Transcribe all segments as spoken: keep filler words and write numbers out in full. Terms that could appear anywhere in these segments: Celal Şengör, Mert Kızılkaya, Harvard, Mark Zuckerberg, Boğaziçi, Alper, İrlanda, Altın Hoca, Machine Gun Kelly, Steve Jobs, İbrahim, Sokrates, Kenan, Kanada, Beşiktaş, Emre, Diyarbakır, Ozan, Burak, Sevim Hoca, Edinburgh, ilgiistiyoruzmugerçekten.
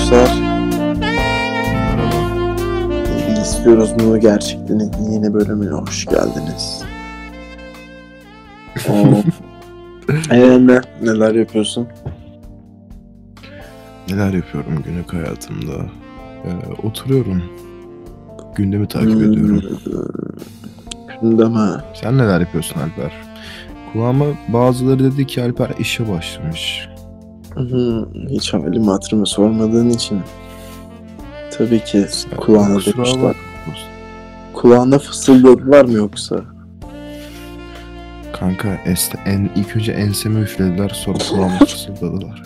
arkadaşlar. Merhaba. İstiyoruz bunu gerçekten yeni bölümüne hoş geldiniz. Ee, Emre, neler yapıyorsun? Neler yapıyorum günlük hayatımda? Ee, oturuyorum. Gündemi takip hmm. ediyorum. Gündem ha. Sen neler yapıyorsun Alper? Kulağıma bazıları dedi ki Alper işe başlamış. Hmm, hiç halim hatırımı sormadığın için. Tabii ki yani kulağına demişler. Kulağına fısıldadılar mı yoksa? Kanka este, en, ilk önce ensemi üflediler, sonra kulağıma fısıldadılar.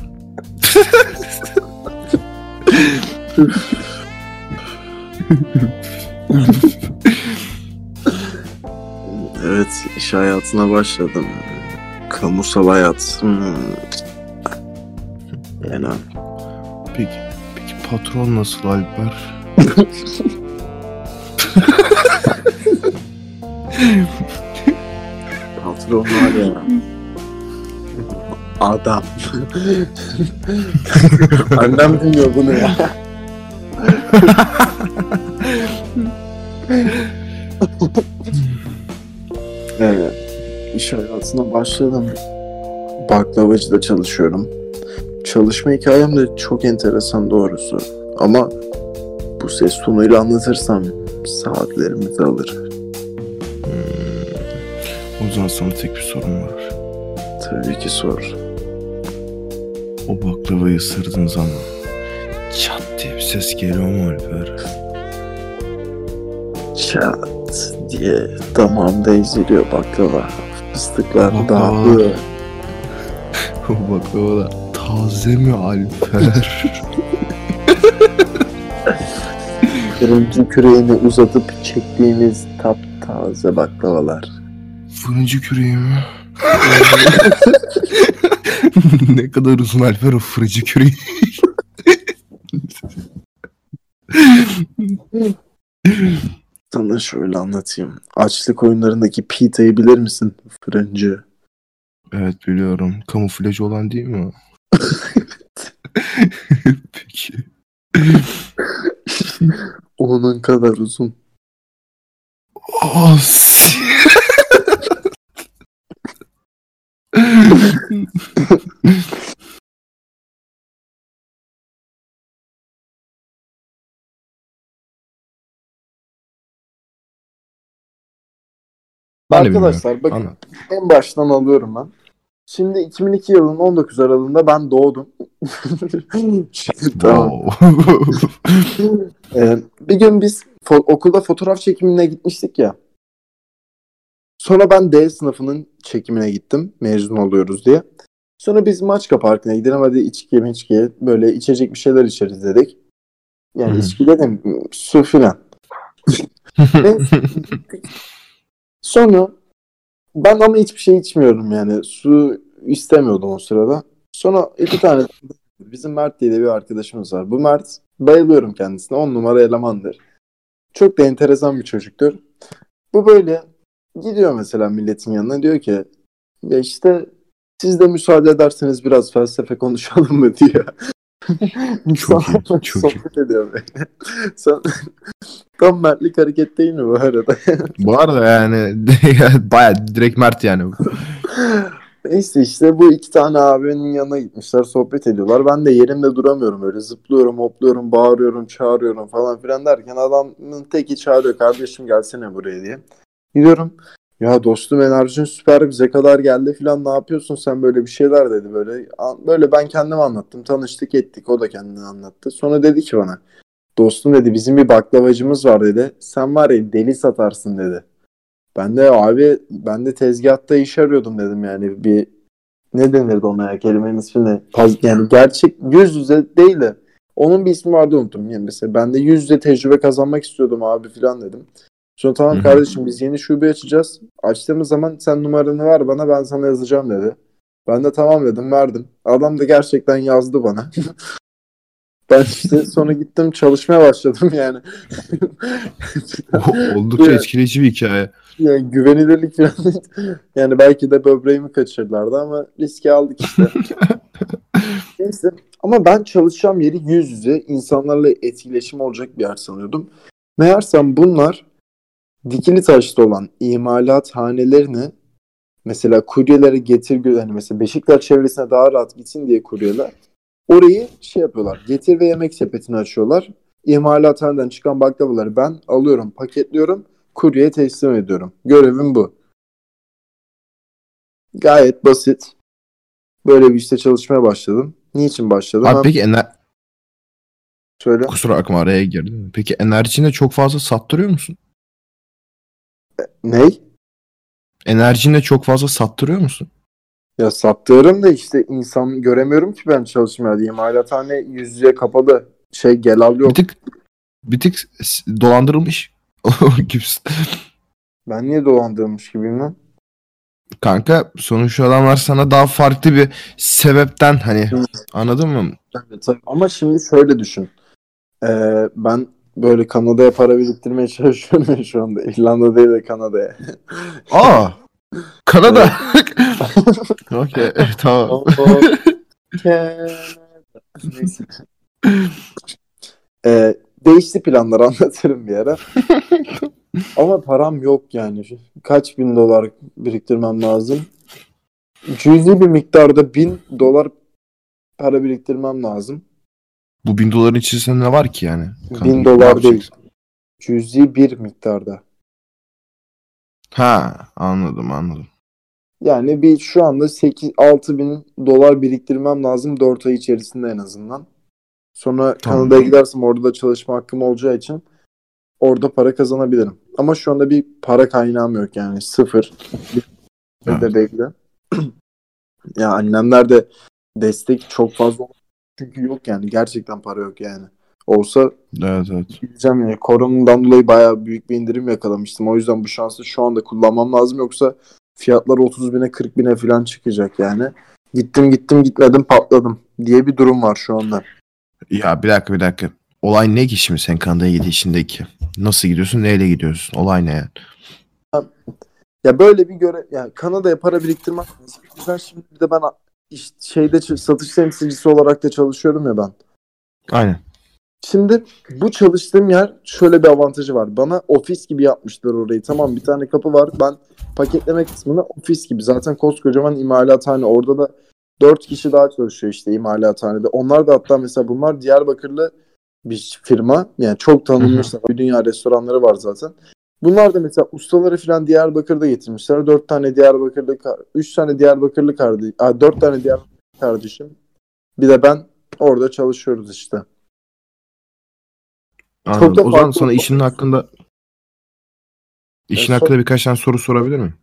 Evet, iş hayatına başladım. Kamusal hayat. Hmm. Yani. Peki, peki patron nasıl Alper? Patron var ya. Adam. Annem bilmiyor bunu ya. Evet, iş hayatına başladım. Baklavacıda çalışıyorum. Çalışma hikayem de çok enteresan doğrusu. Ama bu ses tonuyla anlatırsam saatlerimizi alır. Hmm. Ozan, sana tek bir sorum var. Tabii ki sor. O baklavayı ısırdığın zaman çat diye bir ses geliyor mu Alper? Çat diye damağımda eziliyor baklava. Fıstıklar baklava. Dağılıyor. O baklava da taze mi Alper? Fırıncı küreğini uzatıp çektiğimiz taptaze baklavalar. Fırıncı küreği mi? Ne kadar uzun Alper o fırıncı küreği. Sana şöyle anlatayım. Açlık oyunlarındaki Pita'yı bilir misin? Fırıncı. Evet, biliyorum. Kamuflaj olan değil mi o? Peki. Onun kadar uzun. Oh, s- Arkadaşlar bakın, anladım. En baştan alıyorum ben. Şimdi iki bin iki yılının on dokuz Aralık'ında ben doğdum. Tamam. ee, bir gün biz fo- okulda fotoğraf çekimine gitmiştik ya. Sonra ben D sınıfının çekimine gittim. Mezun oluyoruz diye. Sonra biz Maçka Parkı'na gidelim, hadi içkiye içkiye böyle içecek bir şeyler içeriz dedik. Yani hmm. içki dedim, su filan. Sonra ben ama hiçbir şey içmiyorum yani. Su istemiyordum o sırada. Sonra iki tane bizim Mert diye de bir arkadaşımız var. Bu Mert, bayılıyorum kendisine. On numara elemandır. Çok da enteresan bir çocuktur. Bu böyle gidiyor mesela milletin yanına, diyor ki ya işte siz de müsaade ederseniz biraz felsefe konuşalım mı diyor. Çok iyi, çok sohbet ediyor böyle. Sen... Tam mertlik hareket değil mi bu arada? Bu arada yani baya direkt mert yani. Neyse işte bu iki tane abinin yanına gitmişler, sohbet ediyorlar. Ben de yerimde duramıyorum, öyle zıplıyorum, hopluyorum, bağırıyorum, çağırıyorum falan filan derken adamın teki çağırıyor, kardeşim gelsene buraya diye. Gidiyorum. Ya dostum, enerjin süper, bize kadar geldi filan, ne yapıyorsun sen böyle bir şeyler dedi böyle. Böyle ben kendimi anlattım, tanıştık ettik, o da kendini anlattı. Sonra dedi ki bana, dostum dedi, bizim bir baklavacımız var dedi. Sen var ya deli satarsın dedi. Ben de abi ben de tezgahta iş arıyordum dedim yani, bir ne denirdi ona ya, kelimenin ismini. Yani gerçek yüz yüze değil de onun bir ismi vardı, unuttum. Yani mesela ben de yüz yüze tecrübe kazanmak istiyordum abi filan dedim. Sonra tamam kardeşim, biz yeni şube açacağız. Açtığımız zaman sen numaranı ver bana, ben sana yazacağım dedi. Ben de tamam dedim, verdim. Adam da gerçekten yazdı bana. Ben işte sonra gittim çalışmaya başladım yani. Oldukça yani, etkileyici bir hikaye. Yani güvenilirlik falan. Yani belki de böbreğimi kaçırırlardı ama riski aldık işte. Neyse. Ama ben çalışacağım yeri yüz yüze insanlarla etkileşim olacak bir yer sanıyordum. Meğersem bunlar dikili taşta olan imalathanelerini mesela kuryelere getir, yani mesela Beşiktaş çevresine daha rahat gitsin diye kuryeler orayı şey yapıyorlar. Getir ve yemek sepetini açıyorlar. İmalathaneden çıkan baklavaları ben alıyorum, paketliyorum, kuryeye teslim ediyorum. Görevim bu. Gayet basit. Böyle bir işte çalışmaya başladım. Niçin başladım? Abi ben... peki ener... Söyle. Kusura bakma araya girdim. Peki enerjini çok fazla sattırıyor musun? E, ney? Enerjini çok fazla sattırıyor musun? Ya sattırıyorum da işte insan göremiyorum ki ben çalışmaya diyeyim. İmalathane yüz yüze kapalı. Şey gel al yok. Bir tık, bir tık dolandırılmış gibisin. Ben niye dolandırılmış gibiyim lan? Kanka sonuçta adamlar sana daha farklı bir sebepten hani anladın mı? Evet, tabii. Ama şimdi şöyle düşün. Ee, ben böyle Kanada'ya para biriktirmeye çalışıyorum şu anda. İrlanda değil de Kanada'ya. Aa! Kanada! Okey tamam. Neyse. Ee, değişti planları anlatırım bir ara. Ama param yok yani. Kaç bin dolar biriktirmem lazım? Cüzi bir miktarda bin dolar para biriktirmem lazım. Bu bin doların içerisinde ne var ki yani? Kanka, bin dolar değil. Cüzi bir miktarda. Ha anladım anladım. Yani bir şu anda sekiz altı bin dolar biriktirmem lazım dört ay içerisinde en azından. Sonra tamam. Kanada'ya gidersem orada da çalışma hakkım olacağı için orada para kazanabilirim. Ama şu anda bir para kaynağım yok yani. Sıfır. Evet. Ya annemler de destek çok fazla çünkü yok yani. Gerçekten para yok yani. Olsa evet, evet. Gideceğim yani. Koronadan dolayı bayağı büyük bir indirim yakalamıştım. O yüzden bu şansı şu anda kullanmam lazım. Yoksa fiyatlar otuz bine kırk bine falan çıkacak yani. Gittim gittim gitmedim patladım diye bir durum var şu anda. Ya bir dakika bir dakika. Olay ne ki şimdi sen Kanada'ya gidişindeki? Nasıl gidiyorsun? Neyle gidiyorsun? Olay ne yani? Ya, ya böyle bir göre... Yani Kanada'ya para biriktirmek... Ben şimdi bir de ben işte şeyde satış temsilcisi olarak da çalışıyorum ya ben. Aynen. Şimdi bu çalıştığım yer şöyle bir avantajı var. Bana ofis gibi yapmışlar orayı. Tamam bir tane kapı var. Ben paketleme kısmına ofis gibi. Zaten koskocaman imalathane. Orada da dört kişi daha çalışıyor işte imalathanede. Onlar da hatta mesela bunlar Diyarbakırlı bir firma. Yani çok tanınmış. Bir dünya restoranları var zaten. Bunlar da mesela ustaları falan Diyarbakır'da getirmişler. Dört tane Diyarbakırlı, üç tane Diyarbakırlı kardeşim, dört tane Diyarbakırlı kardeşim. Bir de ben orada çalışıyoruz işte. Anladım. O zaman sana işinin hakkında işin yani, hakkında birkaç tane soru sorabilir miyim?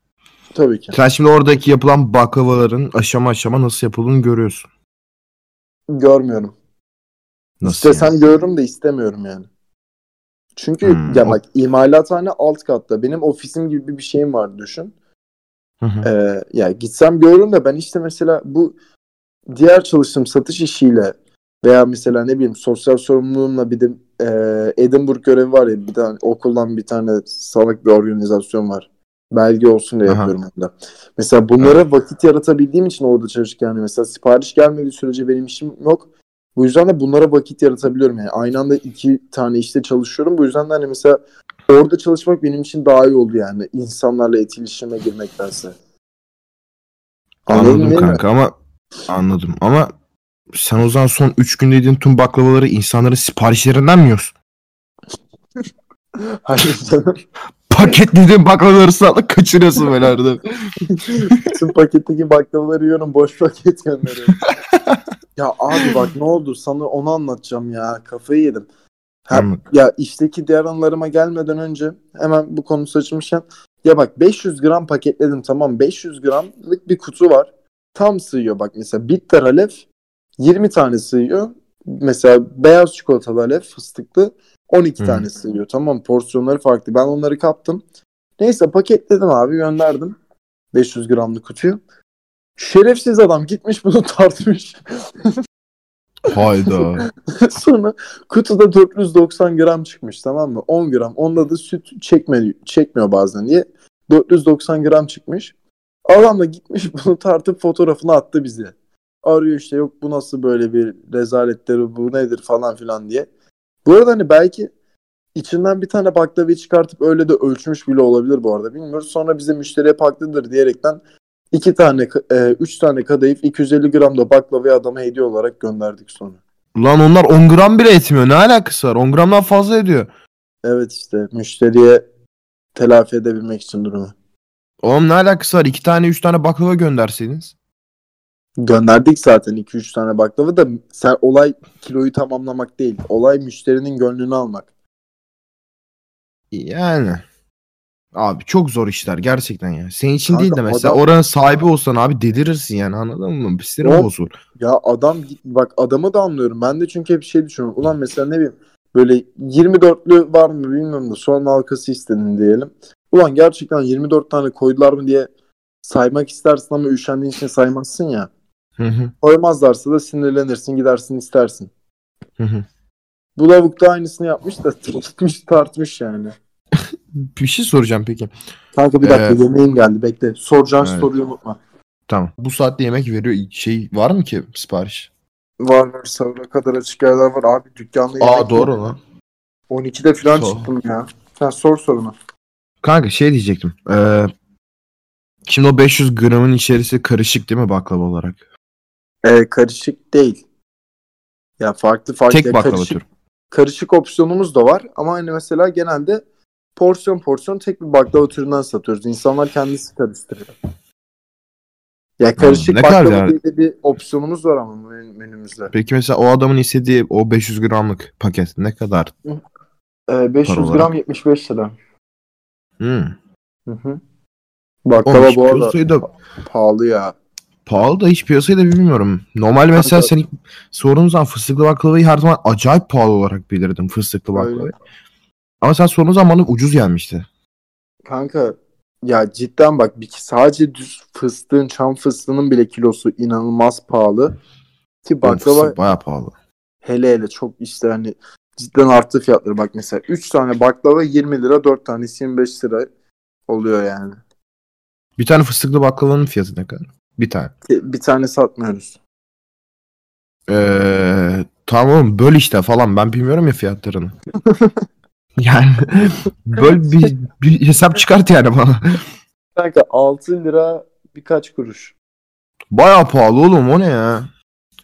Tabii ki. Sen şimdi oradaki yapılan baklavaların aşama aşama nasıl yapıldığını görüyorsun. Görmüyorum. Nasıl İstesem yani? Görürüm de istemiyorum yani. Çünkü hmm, ya bak o... imalathane alt katta. Benim ofisim gibi bir şeyim var düşün. Hı hı. Ee, ya gitsem görürüm de ben işte mesela bu diğer çalıştığım satış işiyle veya mesela ne bileyim sosyal sorumluluğumla bir de e, Edinburgh görevi var ya bir tane okuldan bir tane salak bir organizasyon var. Belge olsun diye yapıyorum onda. Mesela bunlara hı. vakit yaratabildiğim için orada çalışırken yani mesela sipariş gelmediği sürece benim işim yok. Bu yüzden de bunlara vakit yaratabiliyorum. Yani aynı anda iki tane işte çalışıyorum. Bu yüzden de hani mesela orada çalışmak benim için daha iyi oldu yani. İnsanlarla etkileşime girmektense. Anladın anladım kanka mi? Ama anladım ama sen o zaman son üç günde yediğin tüm baklavaları insanların siparişlerinden mi yiyorsun? Hayır canım. Paketlediğin baklavaları sağlık kaçırıyorsun böyle arada. Tüm paketteki baklavaları yiyorum. Boş paket gönderiyorum. Ya abi bak ne oldu sana onu anlatacağım ya kafayı yedim. Hem, ya işteki diğer anılarıma gelmeden önce hemen bu konu saçmışken ya bak beş yüz gram paketledim tamam beş yüz gramlık bir kutu var. Tam sığıyor bak mesela bitter halef yirmi tane sığıyor. Mesela beyaz çikolatalı halef fıstıklı on iki Hı. tane sığıyor tamam porsiyonları farklı ben onları kaptım. Neyse paketledim abi gönderdim beş yüz gramlık kutuyu. Şerefsiz adam gitmiş bunu tartmış. Hayda. Sonra kutuda dört yüz doksan gram çıkmış, tamam mı? on gram. Onda da süt çekme, çekmiyor bazen diye. dört yüz doksan gram çıkmış. Adam da gitmiş bunu tartıp fotoğrafını attı bize. Arıyor işte, yok bu nasıl böyle bir rezaletleri, bu nedir falan filan diye. Bu arada hani belki içinden bir tane baklavayı çıkartıp öyle de ölçmüş bile olabilir bu arada. Bilmiyoruz. Sonra bize müşteriye paklıdır diyerekten iki tane, e, üç tane kadayıf iki yüz elli gram da baklavayı adama hediye olarak gönderdik sonra. Ulan onlar on gram bile etmiyor. Ne alakası var? on gramdan fazla ediyor. Evet işte müşteriye telafi edebilmek için durumu. Oğlum ne alakası var? iki tane üç tane baklava gönderseydiniz. Gönderdik zaten iki üç tane baklava da sen, olay kiloyu tamamlamak değil. Olay müşterinin gönlünü almak. Yani. Abi çok zor işler gerçekten ya. Senin için kanka, değil de mesela adam... oranın sahibi olsan abi delirirsin yani, anladın mı? Pistine bozul. Ya adam bak, adamı da anlıyorum. Ben de çünkü hep şey düşünüyorum. Ulan mesela ne bileyim böyle yirmi dörtlü var mı bilmiyorum da soğan halkası istedin diyelim. Ulan gerçekten yirmi dört tane koydular mı diye saymak istersin ama üşendiğin için saymazsın ya. Hı hı. Koymazlarsa da sinirlenirsin, gidersin istersin. Hı hı. Bu lavuk da aynısını yapmış da tutmuş tartmış yani. Bir şey soracağım peki. Kanka bir dakika ee, yemeğim geldi, bekle. Soracağın evet. Soruyu unutma. Tamam. Bu saatte yemek veriyor. Şey var mı ki sipariş? Var var. Sahura kadar açık yerler var. Abi dükkanda yemek. Aa doğru yok. Lan. on ikide falan so. çıktım ya. Sen sor sorunu. Kanka şey diyecektim. Ee, şimdi o beş yüz gramın içerisi karışık değil mi baklava olarak? Ee, karışık değil. Ya farklı farklı. Tek baklava karışık, türü. Karışık opsiyonumuz da var. Ama hani mesela genelde porsiyon porsiyon tek bir baklava türünden satıyoruz. İnsanlar kendisi karıştırıyor. Ya karışık hmm, baklava yani? Diye de bir opsiyonumuz var ama menümüzde. Peki mesela o adamın istediği o beş yüz gramlık paket ne kadar? Ee, beş yüz gram yetmiş beş lira. Hmm. Hı hı. Baklava bu arada da... pahalı ya. Pahalı da hiç piyasayı da bilmiyorum. Normal mesela senin sorduğun zaman fıstıklı baklavayı her zaman acayip pahalı olarak bilirdim, fıstıklı baklavayı. Öyle. Ama sen sorduğun zaman bana ucuz gelmişti. Kanka ya cidden bak, sadece düz fıstığın, çam fıstığının bile kilosu inanılmaz pahalı. Ki baklava bayağı pahalı. Hele hele çok işte hani cidden arttı fiyatları. Bak mesela üç tane baklava yirmi lira, dört tanesi yirmi beş lira oluyor yani. Bir tane fıstıklı baklavanın fiyatı ne kadar? Bir tane. Bir tane satmıyoruz. Ee, tamam böl işte falan, ben bilmiyorum ya fiyatlarını. Yani böyle bir, bir hesap çıkart yani bana. Kanka altı lira birkaç kuruş. Bayağı pahalı oğlum, o ne ya?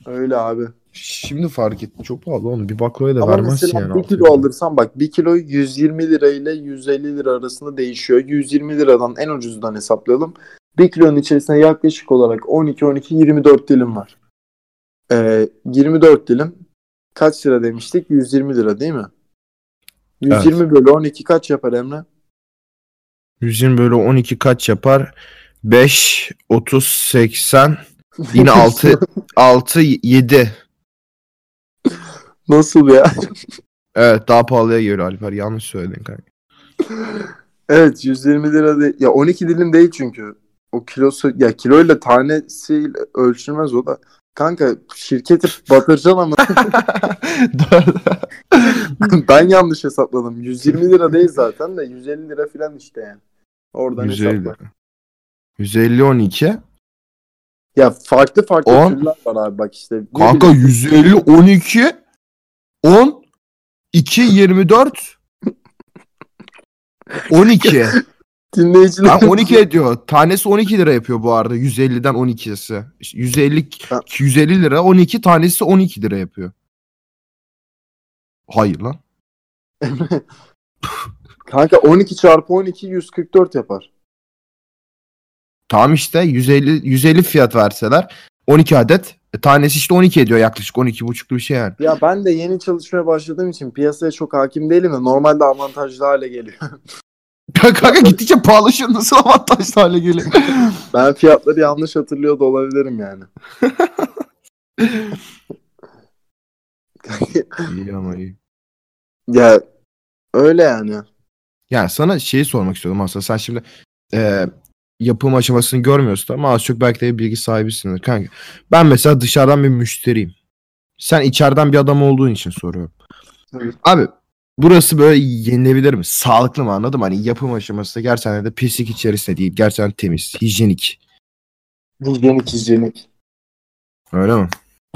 Öyle abi. Şimdi fark ettim, çok pahalı oğlum. Bir baklavayı da ama vermezsin yani. Ama mesela bir kilo alırsan bak, bir kilo yüz yirmi lira ile yüz elli lira arasında değişiyor. yüz yirmi liradan en ucuzdan hesaplayalım. Bir kilonun içerisinde yaklaşık olarak on iki on iki yirmi dört dilim var. Ee, yirmi dört dilim kaç lira demiştik? yüz yirmi lira değil mi? yüz yirmi evet. Bölü on iki kaç yapar Emre? yüz yirmi bölü on iki kaç yapar? beş, otuz, seksen, yine altı, altı, yedi. Nasıl ya? Evet, daha pahalıya geliyor Alper. Yanlış söyledin kanka. Evet, yüz yirmi lira değil. Ya on iki dilim değil çünkü. O kilosu, ya kiloyla tanesi ölçülmez o da. Kanka şirketi batıracaksın ama. Ben yanlış hesapladım. yüz yirmi lira değil zaten de yüz elli lira falan işte yani. Oradan hesapla. yüz elli on iki. Ya farklı farklı on türler var abi bak işte. Kanka yüz elli on iki on iki yirmi dört on iki. Dinleyiciler. Yani on iki ediyor. Tanesi on iki lira yapıyor bu arada. yüz elliden on ikisi. yüz elli, yüz elli lira on iki, tanesi on iki lira yapıyor. Hayır lan. Kanka on iki çarpı on iki yüz kırk dört yapar. Tamam işte yüz elli, yüz elli fiyat verseler on iki adet. E, tanesi işte on iki ediyor yaklaşık. on iki buçuklu bir şey yani. Ya ben de yeni çalışmaya başladığım için piyasaya çok hakim değilim de normalde avantajlı hale geliyor. Kanka gittikçe pahalaşıyor, nasıl avantajlı hale geliyor? Ben fiyatları yanlış hatırlıyor da olabilirim yani. İyi ama iyi. Ya öyle yani. Yani sana şeyi sormak istiyordum aslında. Sen şimdi e, yapım aşamasını görmüyorsun ama az çok belki de bilgi sahibisindir kanka. Ben mesela dışarıdan bir müşteriyim. Sen içeriden bir adam olduğun için soruyorum. Evet. Abi burası böyle yenilebilir mi? Sağlıklı mı, anladım? Hani yapım aşamasında gerçekten de pislik içerisinde değil. Gerçekten temiz, hijyenik. Hijyenik, hijyenik. Öyle mi?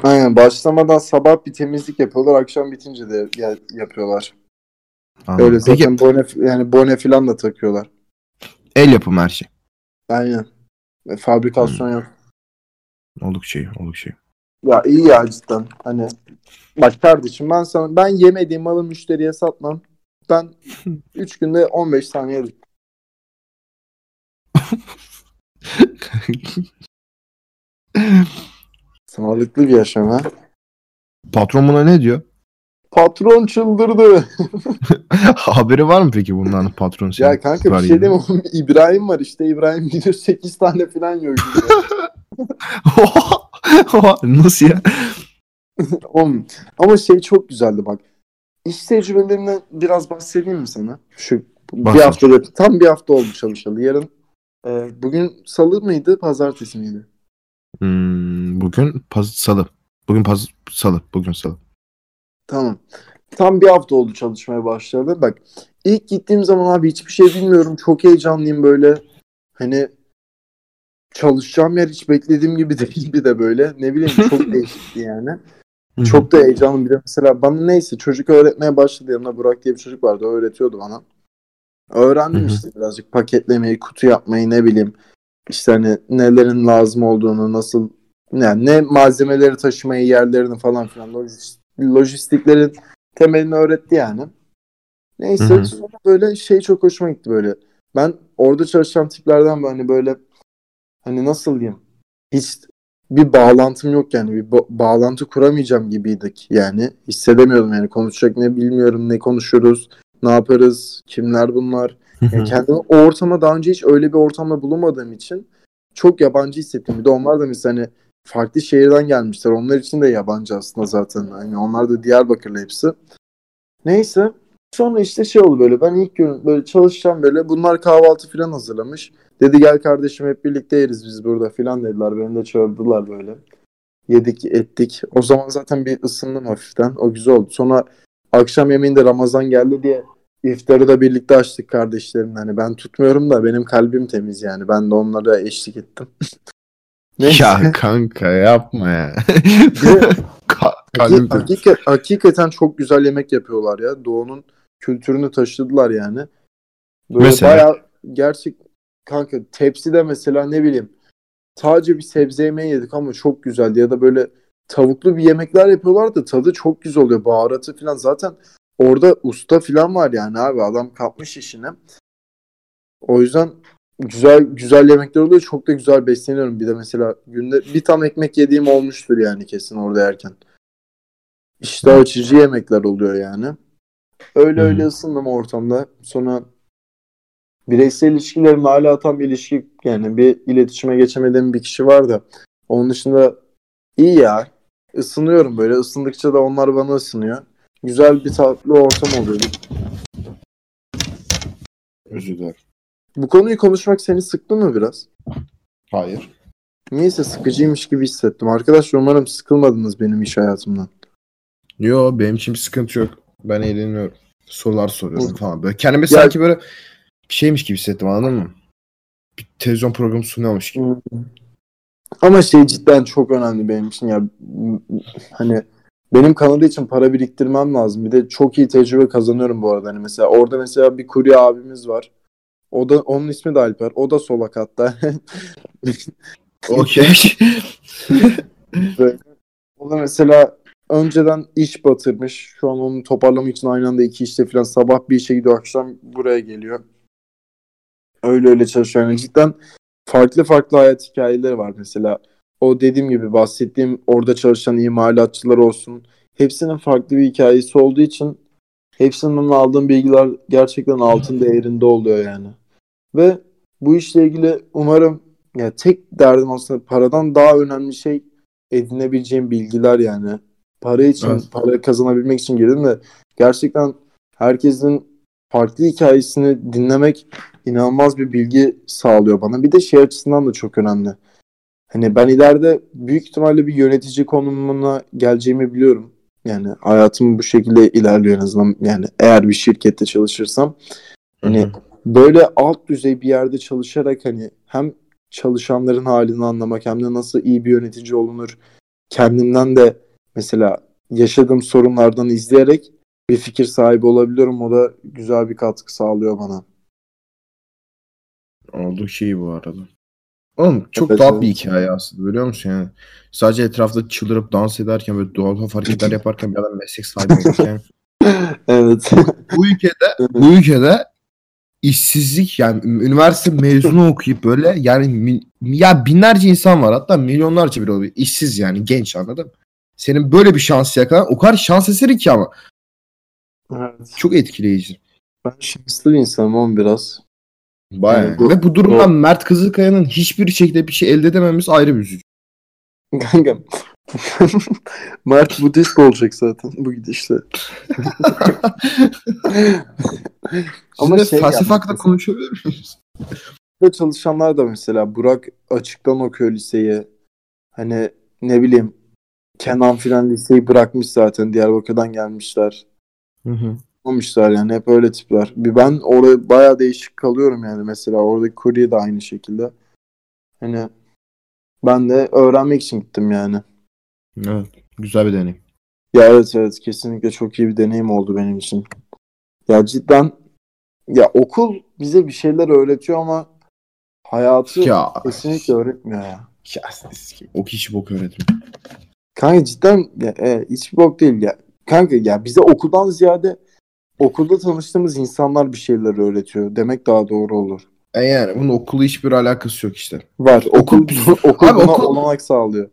Aynen. Başlamadan sabah bir temizlik yapıyorlar. Akşam bitince de yapıyorlar. Anladım. Öyle zaten. Peki, bone, yani bone falan da takıyorlar. El yapımı her şey. Aynen. E, fabrikasyon hmm. yok. Oldukça iyi, oldukça iyi. Ya iyi ya cidden. Hani bak kardeşim, ben sana ben yemediğim malı müşteriye satmam. Ben üç günde on beş saniye. Sağlıklı bir yaşam ha. Patron buna ne diyor? Patron çıldırdı. Haberi var mı peki bundan patron? Ya kanka bir şey diyeyim, İbrahim var işte. İbrahim gidiyor sekiz tane falan yiyor. Nasıl ya? Oğlum, ama şey çok güzeldi bak. İş tecrübelerimden biraz bahsedeyim mi sana? Şu Bahsed. bir hafta tam bir hafta oldu çalışalı. Yarın e, bugün salı mıydı? Pazartesi miydi? Hmm, bugün paz- salı. Bugün paz- salı. Bugün salı. Tamam. Tam bir hafta oldu çalışmaya başladı. Bak ilk gittiğim zaman abi hiçbir şey bilmiyorum. Çok heyecanlıyım böyle. Hani çalışacağım yer hiç beklediğim gibi değil, bir de böyle. Ne bileyim çok değişikti yani. Çok da heyecanlı. Bir de mesela bana neyse çocuk öğretmeye başladı. Yanımda Burak diye bir çocuk vardı. O öğretiyordu bana. Öğrendim işte birazcık paketlemeyi, kutu yapmayı, ne bileyim. İşte hani nelerin lazım olduğunu, nasıl yani ne malzemeleri taşımayı, yerlerini falan filan. Lojist, lojistiklerin temelini öğretti yani. Neyse hı-hı. Sonra böyle şey çok hoşuma gitti böyle. Ben orada çalışan tiplerden hani böyle hani nasıl diyeyim? Hiç bir bağlantım yok yani. Bir ba- bağlantı kuramayacağım gibiydik yani. Hissedemiyordum yani. Konuşacak ne bilmiyorum. Ne konuşuruz? Ne yaparız? Kimler bunlar? Yani kendimi o ortama daha önce hiç öyle bir ortamda bulunmadığım için çok yabancı hissettim. Bir de onlar da mesela hani farklı şehirden gelmişler. Onlar için de yabancı aslında zaten. Yani onlar da Diyarbakırlı hepsi. Neyse. Sonra işte şey oldu böyle. Ben ilk gün böyle çalışacağım böyle. Bunlar kahvaltı falan hazırlamış. Dedi gel kardeşim hep birlikte yeriz biz burada filan dediler. Beni de çağırdılar böyle. Yedik ettik. O zaman zaten bir ısındım hafiften. O güzel oldu. Sonra akşam yemeğinde Ramazan geldi diye iftarı da birlikte açtık kardeşlerim. Hani ben tutmuyorum da benim kalbim temiz yani. Ben de onlara eşlik ettim. Ya kanka yapma ya. Ka- kalbim Hakik- temiz. Hakik- hakikaten çok güzel yemek yapıyorlar ya. Doğu'nun kültürünü taşıdılar yani. Böyle mesela? Bayağı gerçek... Kanka tepside mesela ne bileyim sadece bir sebze yemeği yedik ama çok güzeldi. Ya da böyle tavuklu bir yemekler yapıyorlar da tadı çok güzel oluyor. Baharatı falan zaten orada usta falan var yani abi. Adam kapmış işini. O yüzden güzel güzel yemekler oluyor. Çok da güzel besleniyorum. Bir de mesela günde bir tam ekmek yediğim olmuştur yani kesin orada yerken. İştah açıcı yemekler oluyor yani. Öyle öyle ısındım ortamda. Sonra bireysel ilişkilerimle hala tam bir ilişki yani bir iletişime geçemediğim bir kişi var da onun dışında iyi ya, ısınıyorum böyle, ısındıkça da onlar bana ısınıyor. Güzel bir tatlı ortam oluyor. Özür dilerim. Bu konuyu konuşmak seni sıktı mı biraz? Hayır. Neyse sıkıcıymış gibi hissettim. Arkadaşlar umarım sıkılmadınız benim iş hayatımdan. Yo benim için bir sıkıntı yok. Ben eğleniyorum. Sorular soruyorum falan böyle. Kendime ya, sanki böyle bir şeymiş gibi hissettim, anladın mı? Bir televizyon programı sunuyormuş gibi. Ama şey cidden çok önemli benim için ya. Hani benim Kanada için para biriktirmem lazım. Bir de çok iyi tecrübe kazanıyorum bu arada. Hani mesela orada mesela bir kurye abimiz var. O da onun ismi de Alper. O da solak hatta. Okey. O da mesela önceden iş batırmış. Şu an onu toparlamak için aynı anda iki işte falan sabah bir işe gidiyor, akşam buraya geliyor. Öyle öyle çalışıyor. Yani cidden farklı farklı hayat hikayeleri var mesela. O dediğim gibi bahsettiğim orada çalışan imalatçılar olsun. Hepsinin farklı bir hikayesi olduğu için hepsinden aldığım bilgiler gerçekten altın değerinde oluyor yani. Ve bu işle ilgili umarım yani tek derdim aslında paradan daha önemli şey edinebileceğim bilgiler yani. Para için, evet. Para kazanabilmek için girdim de gerçekten herkesin farklı hikayesini dinlemek inanılmaz bir bilgi sağlıyor bana. Bir de şey açısından da çok önemli. hani ben ileride büyük ihtimalle bir yönetici konumuna geleceğimi biliyorum. Yani hayatım bu şekilde ilerliyor en azından. Yani eğer bir şirkette çalışırsam hani Hı-hı. böyle alt düzey bir yerde çalışarak hani hem çalışanların halini anlamak hem de nasıl iyi bir yönetici olunur, kendimden de mesela yaşadığım sorunlardan izleyerek bir fikir sahibi olabiliyorum. O da güzel bir katkı sağlıyor bana. Oldu şey bu arada. Oğlum çok evet, doğal evet. bir hikaye aslında, biliyor musun yani? Sadece etrafta çıldırıp dans ederken, böyle doğal hareketler yaparken bir adam meslek sahibi olurken. Evet. Bu ülkede, bu ülkede işsizlik, yani üniversite mezunu okuyup böyle yani ya binlerce insan var, hatta milyonlarca bile oluyor. İşsiz yani genç, anladın mı? Senin böyle bir şansı yakalan o kadar şans eseri ki ama. Evet. Çok etkileyici. Ben şanslı bir insanım oğlum biraz. Bayağı. Yani bu, ve bu durumdan bu... Mert Kızılkaya'nın hiçbir şekilde bir şey elde edememesi ayrı bir üzücü. Kankam. Mert Budist olacak zaten bu gidişle. Ama şey, felsefe hakkında konuşabilir miyiz? Çalışanlar da mesela Burak açıktan okuyor liseyi. Hani ne bileyim, Kenan filan liseyi bırakmış zaten. Diyarbakır'dan gelmişler. Hı hı. Olmuşlar yani, hep öyle tipler. Bir ben oraya bayağı değişik kalıyorum yani, mesela oradaki kurye de aynı şekilde. Hani ben de öğrenmek için gittim yani. Evet, güzel bir deneyim. Ya evet evet kesinlikle çok iyi bir deneyim oldu benim için. Ya cidden ya okul bize bir şeyler öğretiyor ama hayatı ya. Kesinlikle öğretmiyor ya. Ya o hiç bok öğretmiyor. Kanka cidden ya, e, hiç bok değil ya. Kanka ya bize okuldan ziyade okulda tanıştığımız insanlar bir şeyler öğretiyor demek daha doğru olur. E yani bunun okulla hiçbir alakası yok işte. Var. Okul, okul abi, buna okul... olanak sağlıyor.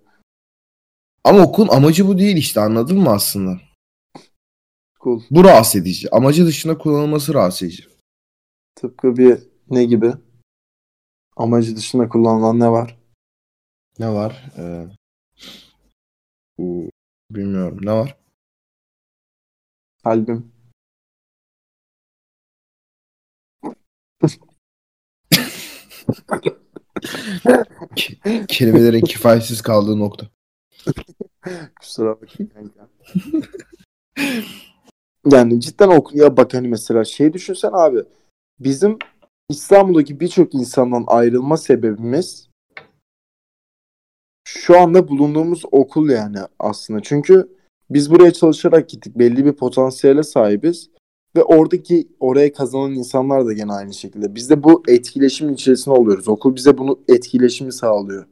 Ama okulun amacı bu değil işte, anladın mı aslında? Cool. Bu rahatsız edici. Amacı dışında kullanılması rahatsız edici. Tıpkı bir ne gibi? Amacı dışında kullanılan ne var? Ne var? Ee, bu bilmiyorum. Ne var? Albüm. K- kelimelerin kifayetsiz kaldığı nokta. Kusura bakmayın. Yani cidden okuya bak, hani mesela şey düşünsen abi, bizim İstanbul'daki birçok insandan ayrılma sebebimiz şu anda bulunduğumuz okul yani aslında. Çünkü biz buraya çalışarak gittik. Belli bir potansiyele sahibiz. Ve oradaki, oraya kazanan insanlar da gene aynı şekilde. Biz de bu etkileşimin içerisinde oluyoruz. Okul bize bunu, etkileşimi sağlıyor.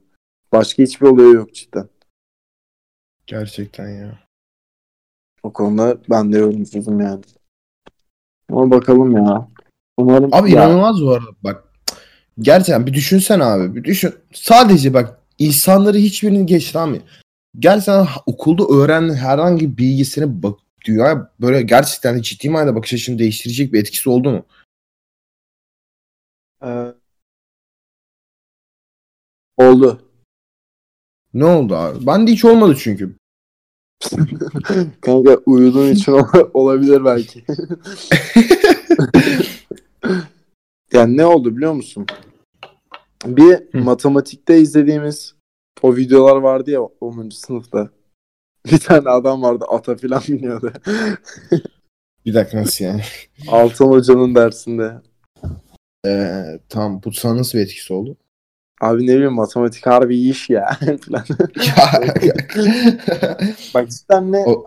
Başka hiçbir olay yok cidden. Gerçekten ya. O konuda ben de yorumsuzum yani. Ama bakalım ya. Umarım abi ya. İnanılmaz bu arada bak. Gerçekten bir düşünsen abi. Bir düşün. Sadece bak, insanları hiçbirini geçti abi. Gerçekten okulda öğrendiğin herhangi bilgisine bak, dünya böyle gerçekten ciddi manada bakış açını değiştirecek bir etkisi oldu mu? Ee, oldu. Ne oldu abi? Ben de hiç olmadı çünkü. Kanka uyuduğun için olabilir belki. Yani ne oldu biliyor musun? Bir matematikte izlediğimiz o videolar vardı ya onuncu sınıfta. Bir tane adam vardı, ata filan biniyordu. Bir dakika, nasıl yani? Altın Hoca'nın dersinde. Ee, tamam, bu sana nasıl bir etkisi oldu? Abi ne bileyim, matematik harbi iyi iş ya. Falan. Bak cidden ne o...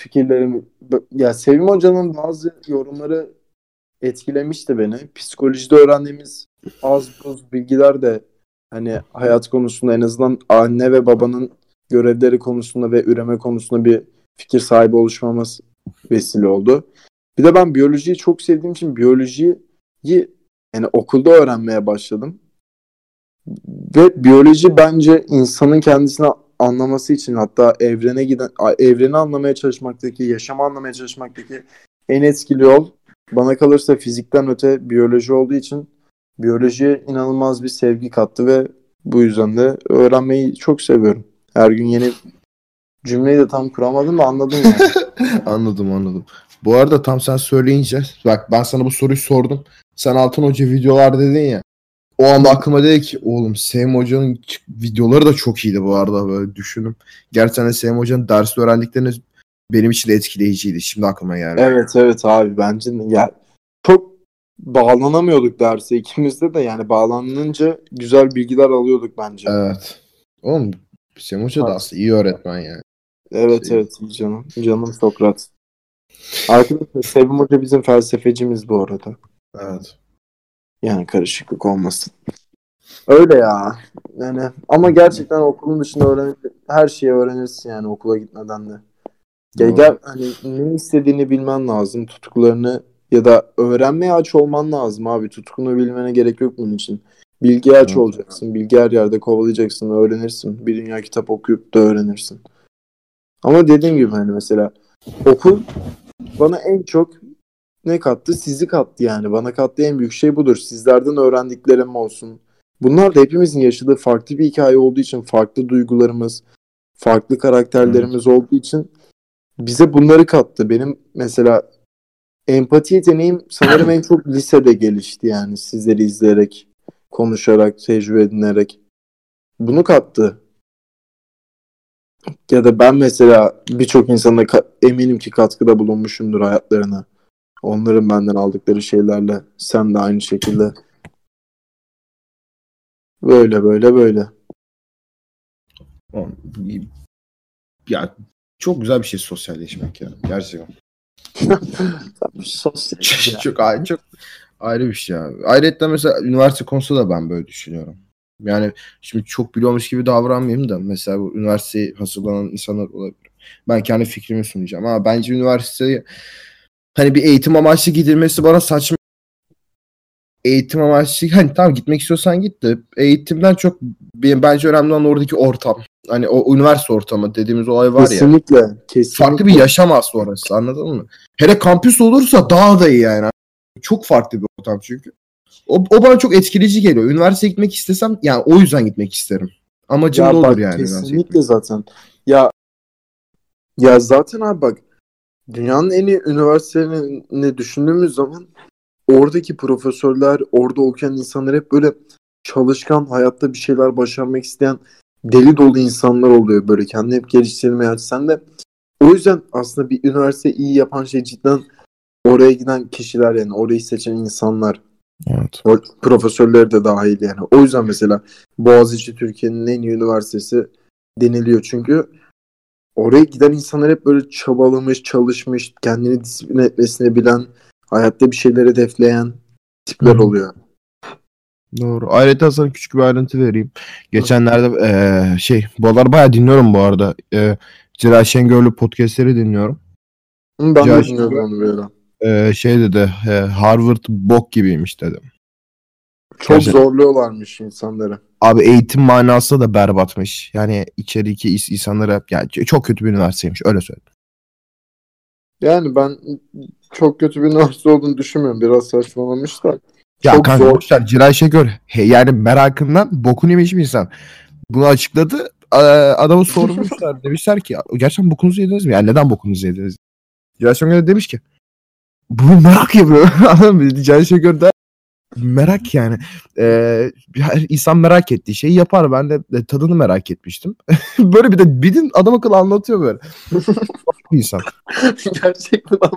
fikirlerim. Ya Sevim Hoca'nın bazı yorumları etkilemişti beni. Psikolojide öğrendiğimiz az buz bilgiler de hani hayat konusunda en azından anne ve babanın görevleri konusunda ve üreme konusunda bir fikir sahibi oluşmamız vesile oldu. Bir de ben biyolojiyi çok sevdiğim için biyolojiyi yani okulda öğrenmeye başladım. Ve biyoloji bence insanın kendisini anlaması için, hatta evrene giden, evreni anlamaya çalışmaktaki, yaşamı anlamaya çalışmaktaki en etkili yol bana kalırsa fizikten öte biyoloji olduğu için biyolojiye inanılmaz bir sevgi kattı ve bu yüzden de öğrenmeyi çok seviyorum. Her gün yeni cümleyi de tam kuramadım da anladım yani. Anladım anladım. Bu arada tam sen söyleyince bak, ben sana bu soruyu sordum. Sen Altın Hoca videolar dedin ya. o anda aklıma dedi ki oğlum Sevim Hoca'nın videoları da çok iyiydi bu arada, böyle düşündüm. Gerçekten Sevim Hoca'nın dersi öğrendiklerini benim için de etkileyiciydi. Şimdi aklıma geldi. Evet evet abi, bence ya çok bağlanamıyorduk derse ikimizde de, yani bağlanınca güzel bilgiler alıyorduk bence. Evet. Oğlum Sevim Hoca da aslında iyi öğretmen yani. Evet şey... evet canım. Canım Sokrates. Arkadaşlar Sevim Hoca bizim felsefecimiz bu arada. Evet. Yani karışıklık olmasın. Öyle ya. Yani ama gerçekten okulun dışında öğren her şeyi öğrenirsin yani okula gitmeden de. Gel, gel hani ne istediğini bilmen lazım. Tutkularını ya da öğrenmeye aç olman lazım abi. Tutkunu bilmene gerek yok bunun için. Bilgiye aç olacaksın. Bilgi her yerde kovalayacaksın. Öğrenirsin. Bir dünya kitap okuyup da öğrenirsin. Ama dediğim gibi hani mesela okul bana en çok ne kattı? Sizi kattı yani. Bana kattığı en büyük şey budur. Sizlerden öğrendiklerim olsun. Bunlar da hepimizin yaşadığı farklı bir hikaye olduğu için, farklı duygularımız, farklı karakterlerimiz olduğu için bize bunları kattı. Benim mesela empati yeteneğim sanırım en çok lisede gelişti yani. Sizleri izleyerek, konuşarak, tecrübe edinerek. Bunu kattı. Ya da ben mesela birçok insana ka- eminim ki katkıda bulunmuşumdur hayatlarına. Onların benden aldıkları şeylerle. Sen de aynı şekilde. Böyle böyle böyle. Ya çok güzel bir şey sosyalleşmek ya. Gerçekten. Sosyalleşmek. çok, çok, çok ayrı bir şey abi. Ayrıca mesela üniversite konusunda da ben böyle düşünüyorum. Yani şimdi çok biliyormuş gibi davranmayayım da mesela bu üniversiteye hazırlanan insanlar olabilir. Ben kendi fikrimi sunacağım ama bence üniversiteye hani bir eğitim amaçlı gidilmesi bana saçma. Eğitim amaçlı hani tamam gitmek istiyorsan git de eğitimden çok bence önemli olan oradaki ortam. Hani o üniversite ortamı dediğimiz olay var kesinlikle, ya. Kesinlikle. Farklı bir yaşam aslında orası, anladın mı? Hele kampüs olursa daha da iyi yani. Çok farklı bir ortam çünkü. O, o bana çok etkileyici geliyor. Üniversiteye gitmek istesem yani o yüzden gitmek isterim. Amacım da olur yani. Kesinlikle zaten. Ya ya zaten abi bak dünyanın en iyi üniversitelerini düşündüğümüz zaman oradaki profesörler, orada okuyan insanlar hep böyle çalışkan, hayatta bir şeyler başarmak isteyen deli dolu insanlar oluyor. Böyle kendini hep geliştirmeye açsan da. O yüzden aslında bir üniversite iyi yapan şey cidden oraya giden kişiler yani orayı seçen insanlar. Evet. O profesörleri de dahil yani. O yüzden mesela Boğaziçi Türkiye'nin en iyi üniversitesi deniliyor çünkü oraya giden insanlar hep böyle çabalamış, çalışmış, kendini disiplin etmesini bilen, hayatta bir şeyleri hedefleyen tipler oluyor. Doğru. Ayrıca sana küçük bir ayrıntı vereyim. Geçenlerde e, şey, bu aralar bayağı dinliyorum bu arada. E, Celal Şengör'lü podcastleri dinliyorum. Ben Celal de dinliyorum Şengör... onu böyle. Ee, şey dedi, e, Harvard bok gibiymiş dedim. Çok gerçekten zorluyorlarmış insanları. Abi eğitim manası da berbatmış. Yani içeriki insanlara yani çok kötü bir üniversiteymiş, öyle söyledim. Yani ben çok kötü bir üniversite olduğunu düşünmüyorum. Biraz saçmalamışlar. Ya çok kanka zor. Boşlar, Celal Şengör. Yani merakından bokunu yemiş bir insan. Bunu açıkladı. Adamı sormuşlar. Demişler ki gerçekten bokunuzu yediniz mi? Yani neden bokunuzu yediniz? Celal Şengör demiş ki bunu merak yapıyor. Celal Şengör der. Merak yani. Ee, insan merak ettiği şeyi yapar. Ben de, de tadını merak etmiştim. Böyle bir de bilin adam akıllı anlatıyor böyle. Tuhaf bir insan. Gerçekten.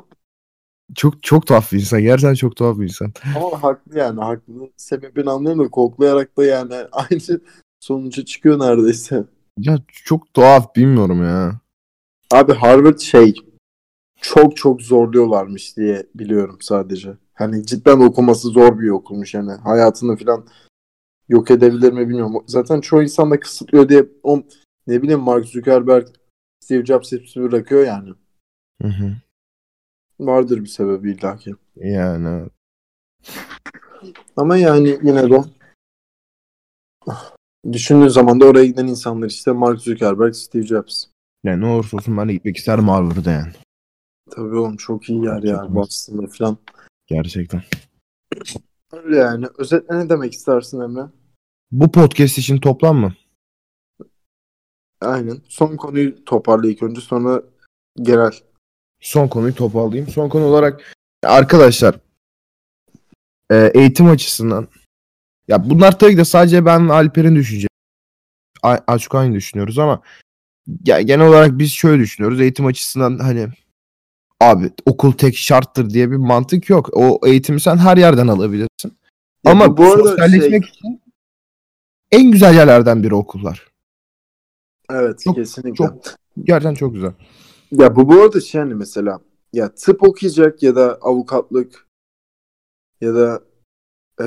Çok çok tuhaf bir insan. Gerçekten çok tuhaf bir insan. Ama haklı yani. Haklı. Sebebini anlıyorum da koklayarak da yani aynı sonuca çıkıyor neredeyse. Ya çok tuhaf, bilmiyorum ya. Abi Harvard şey çok çok zorluyorlarmış diye biliyorum sadece. Hani cidden okuması zor bir okulmuş yani. Hayatını falan yok edebilir mi bilmiyorum. Zaten çoğu insan da kısıtlıyor diye o ne bileyim Mark Zuckerberg, Steve Jobs hepsi bırakıyor yani. Hı hı. Vardır bir sebebi illa ki. Yani. Ama yani yine de düşündüğün zaman da oraya giden insanlar işte Mark Zuckerberg, Steve Jobs. Yani ne olursa olsun ben de gitmek isterim Harvard'a yani. Tabii oğlum çok iyi yer ya Boston'da falan. Gerçekten. Öyle yani. Özetle ne demek istersin Emre? Bu podcast için toplam mı? Aynen. Son konuyu toparlayayım ilk önce, sonra genel. Son konuyu toparlayayım. Son konu olarak arkadaşlar eğitim açısından Ya bunlar tabii ki de sadece ben Alper'in düşünce, açık aynı düşünüyoruz ama ya genel olarak biz şöyle düşünüyoruz. Eğitim açısından hani abi okul tek şarttır diye bir mantık yok. O eğitimi sen her yerden alabilirsin. Ya ama bu sosyalleşmek şey... için en güzel yerlerden biri okullar. Evet, çok, kesinlikle. Çok, gerçekten çok güzel. Ya bu bu arada şey hani mesela ya tıp okuyacak ya da avukatlık ya da e,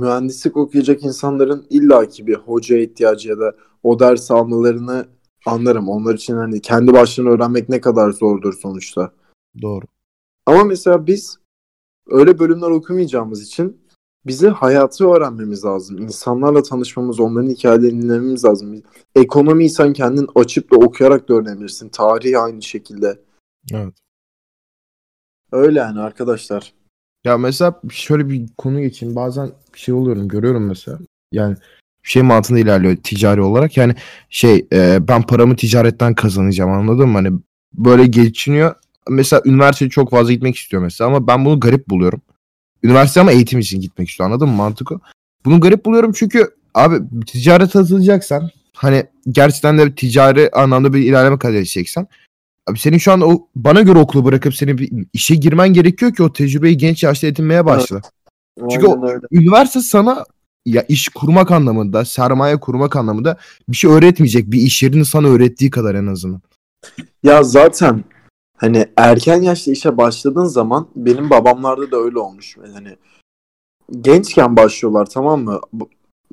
mühendislik okuyacak insanların illaki bir hoca ihtiyacı ya da o ders almalarını anlarım. Onlar için hani kendi başlarına öğrenmek ne kadar zordur sonuçta. Doğru. Ama mesela biz öyle bölümler okumayacağımız için bize hayatı öğrenmemiz lazım. İnsanlarla tanışmamız, onların hikayelerini dinlememiz lazım. Ekonomiyi sen kendin açıp da okuyarak da öğrenebilirsin. Tarihi aynı şekilde. Evet. Öyle yani arkadaşlar. Ya mesela şöyle bir konu geçeyim. Bazen bir şey oluyorum, görüyorum mesela. Yani bir şey mantığında ilerliyor ticari olarak. Yani şey e, ben paramı ticaretten kazanacağım, anladın mı? Hani böyle geçiniyor. Mesela üniversiteye çok fazla gitmek istiyor mesela ama ben bunu garip buluyorum. Üniversite ama eğitim için gitmek istiyor, anladın mı mantık o? Bunu garip buluyorum çünkü abi ticarete atılacaksan hani gerçekten de ticari anlamda bir ilerleme kaydedeceksen abi senin şu an o bana göre okulu bırakıp senin bir işe girmen gerekiyor ki o tecrübeyi genç yaşta edinmeye başla. Evet. Çünkü o, üniversite sana ya iş kurmak anlamında, sermaye kurmak anlamında bir şey öğretmeyecek. Bir iş yerinin sana öğrettiği kadar en azından. Ya zaten hani erken yaşta işe başladığın zaman benim babamlarda da öyle olmuş. Yani gençken başlıyorlar, tamam mı?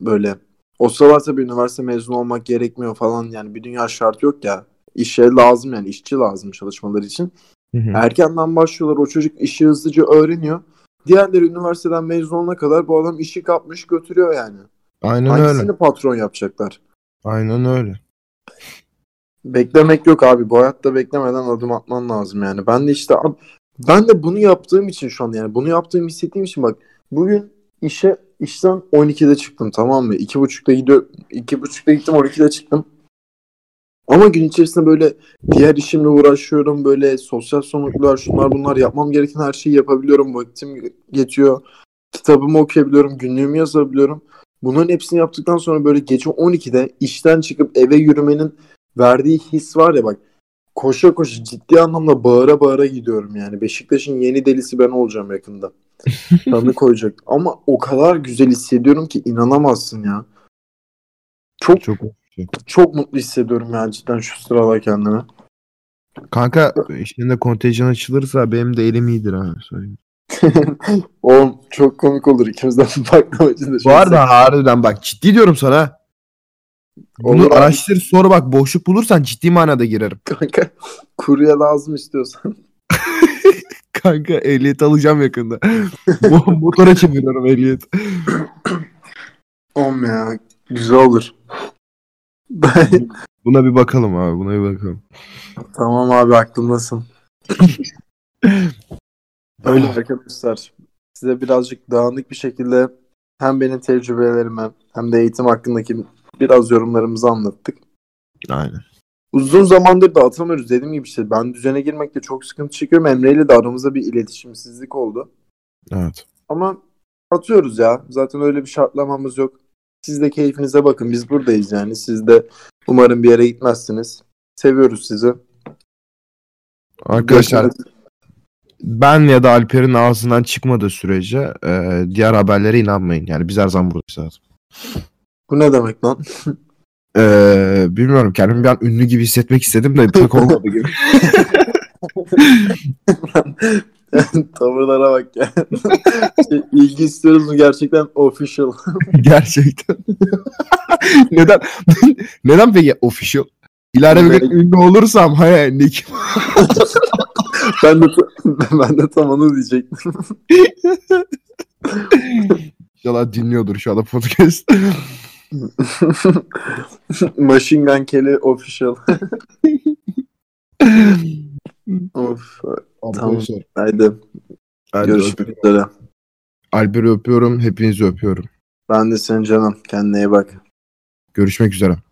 Böyle. O sıralar tabii üniversite mezunu olmak gerekmiyor falan. Yani bir dünya şart yok ya. İşe lazım yani. işçi lazım çalışmaları için. Hı hı. Erkenden başlıyorlar. O çocuk işi hızlıca öğreniyor. Diğerleri üniversiteden mezun olana kadar bu adam işi kapmış götürüyor yani. Aynen. Hangisini öyle. Hangisini patron yapacaklar? Aynen öyle. Beklemek yok abi. Bu hayatta beklemeden adım atman lazım yani. Ben de işte abi, ben de bunu yaptığım için şu an yani bunu yaptığım hissettiğim için bak bugün işe işten on ikide çıktım, tamam mı? iki buçukta gidiyorum. iki buçukta gittim, on ikide çıktım. Ama gün içerisinde böyle diğer işimle uğraşıyorum. Böyle sosyal sorumluluklar, şunlar bunlar, yapmam gereken her şeyi yapabiliyorum. Vaktim geçiyor. Kitabımı okuyabiliyorum. Günlüğümü yazabiliyorum. Bunların hepsini yaptıktan sonra böyle gece on ikide işten çıkıp eve yürümenin verdiği his var ya bak. Koşa koşa ciddi anlamda bağıra bağıra gidiyorum yani. Beşiktaş'ın yeni delisi ben olacağım yakında. Tanı koyacak. Ama o kadar güzel hissediyorum ki inanamazsın ya. Çok çok Çok mutlu hissediyorum yani cidden şu sıralar kendimi. Kanka işlerinde kontenjan açılırsa benim de elim iyidir ha. Oğlum çok komik olur ikimizden baklavacıdır. Bu arada harbiden bak ciddi diyorum sana. Bunu olur, araştır abi. Sonra bak boşluk bulursan ciddi manada girerim. Kanka kurye lazım istiyorsan. Kanka ehliyet alacağım yakında. Motora çeviriyorum ehliyet. Oğlum ya güzel olur. Buna bir bakalım abi. Buna bir bakalım. Tamam abi, aklımdasın. Öyle arkadaşlar. Size birazcık dağınık bir şekilde hem benim tecrübelerime hem de eğitim hakkındaki biraz yorumlarımızı anlattık. Aynen. Uzun zamandır da atamıyoruz dediğim gibi işte. Ben düzene girmekte çok sıkıntı çekiyorum. Emre ile de aramızda bir iletişimsizlik oldu. Evet. Ama atıyoruz ya. Zaten öyle bir şartlamamız yok. Siz de keyfinize bakın. Biz buradayız yani. Siz de umarım bir yere gitmezsiniz. Seviyoruz sizi. Arkadaşlar görüşürüz. Ben ya da Alper'in ağzından çıkmadığı sürece e, diğer haberlere inanmayın. Yani biz her zaman buradayız. Bu ne demek lan? Ee, bilmiyorum. Kendimi bir an ünlü gibi hissetmek istedim de pek olmadı gibi. Tavırlara bak ya. Şey, ilgi istiyoruz mu gerçekten official? Gerçekten. Neden? Neden peki official? İleride bir gün ünlü olursam hayal ne ki? Ben de ben de tam onu diyecektim. İnşallah dinliyordur şu anda podcast. Machine Gun Kelly official. Of. Tamam. Haydi. Görüşmek üzere. Alper'i öpüyorum. Hepinizi öpüyorum. Ben de senin canım. Kendine iyi bak. Görüşmek üzere.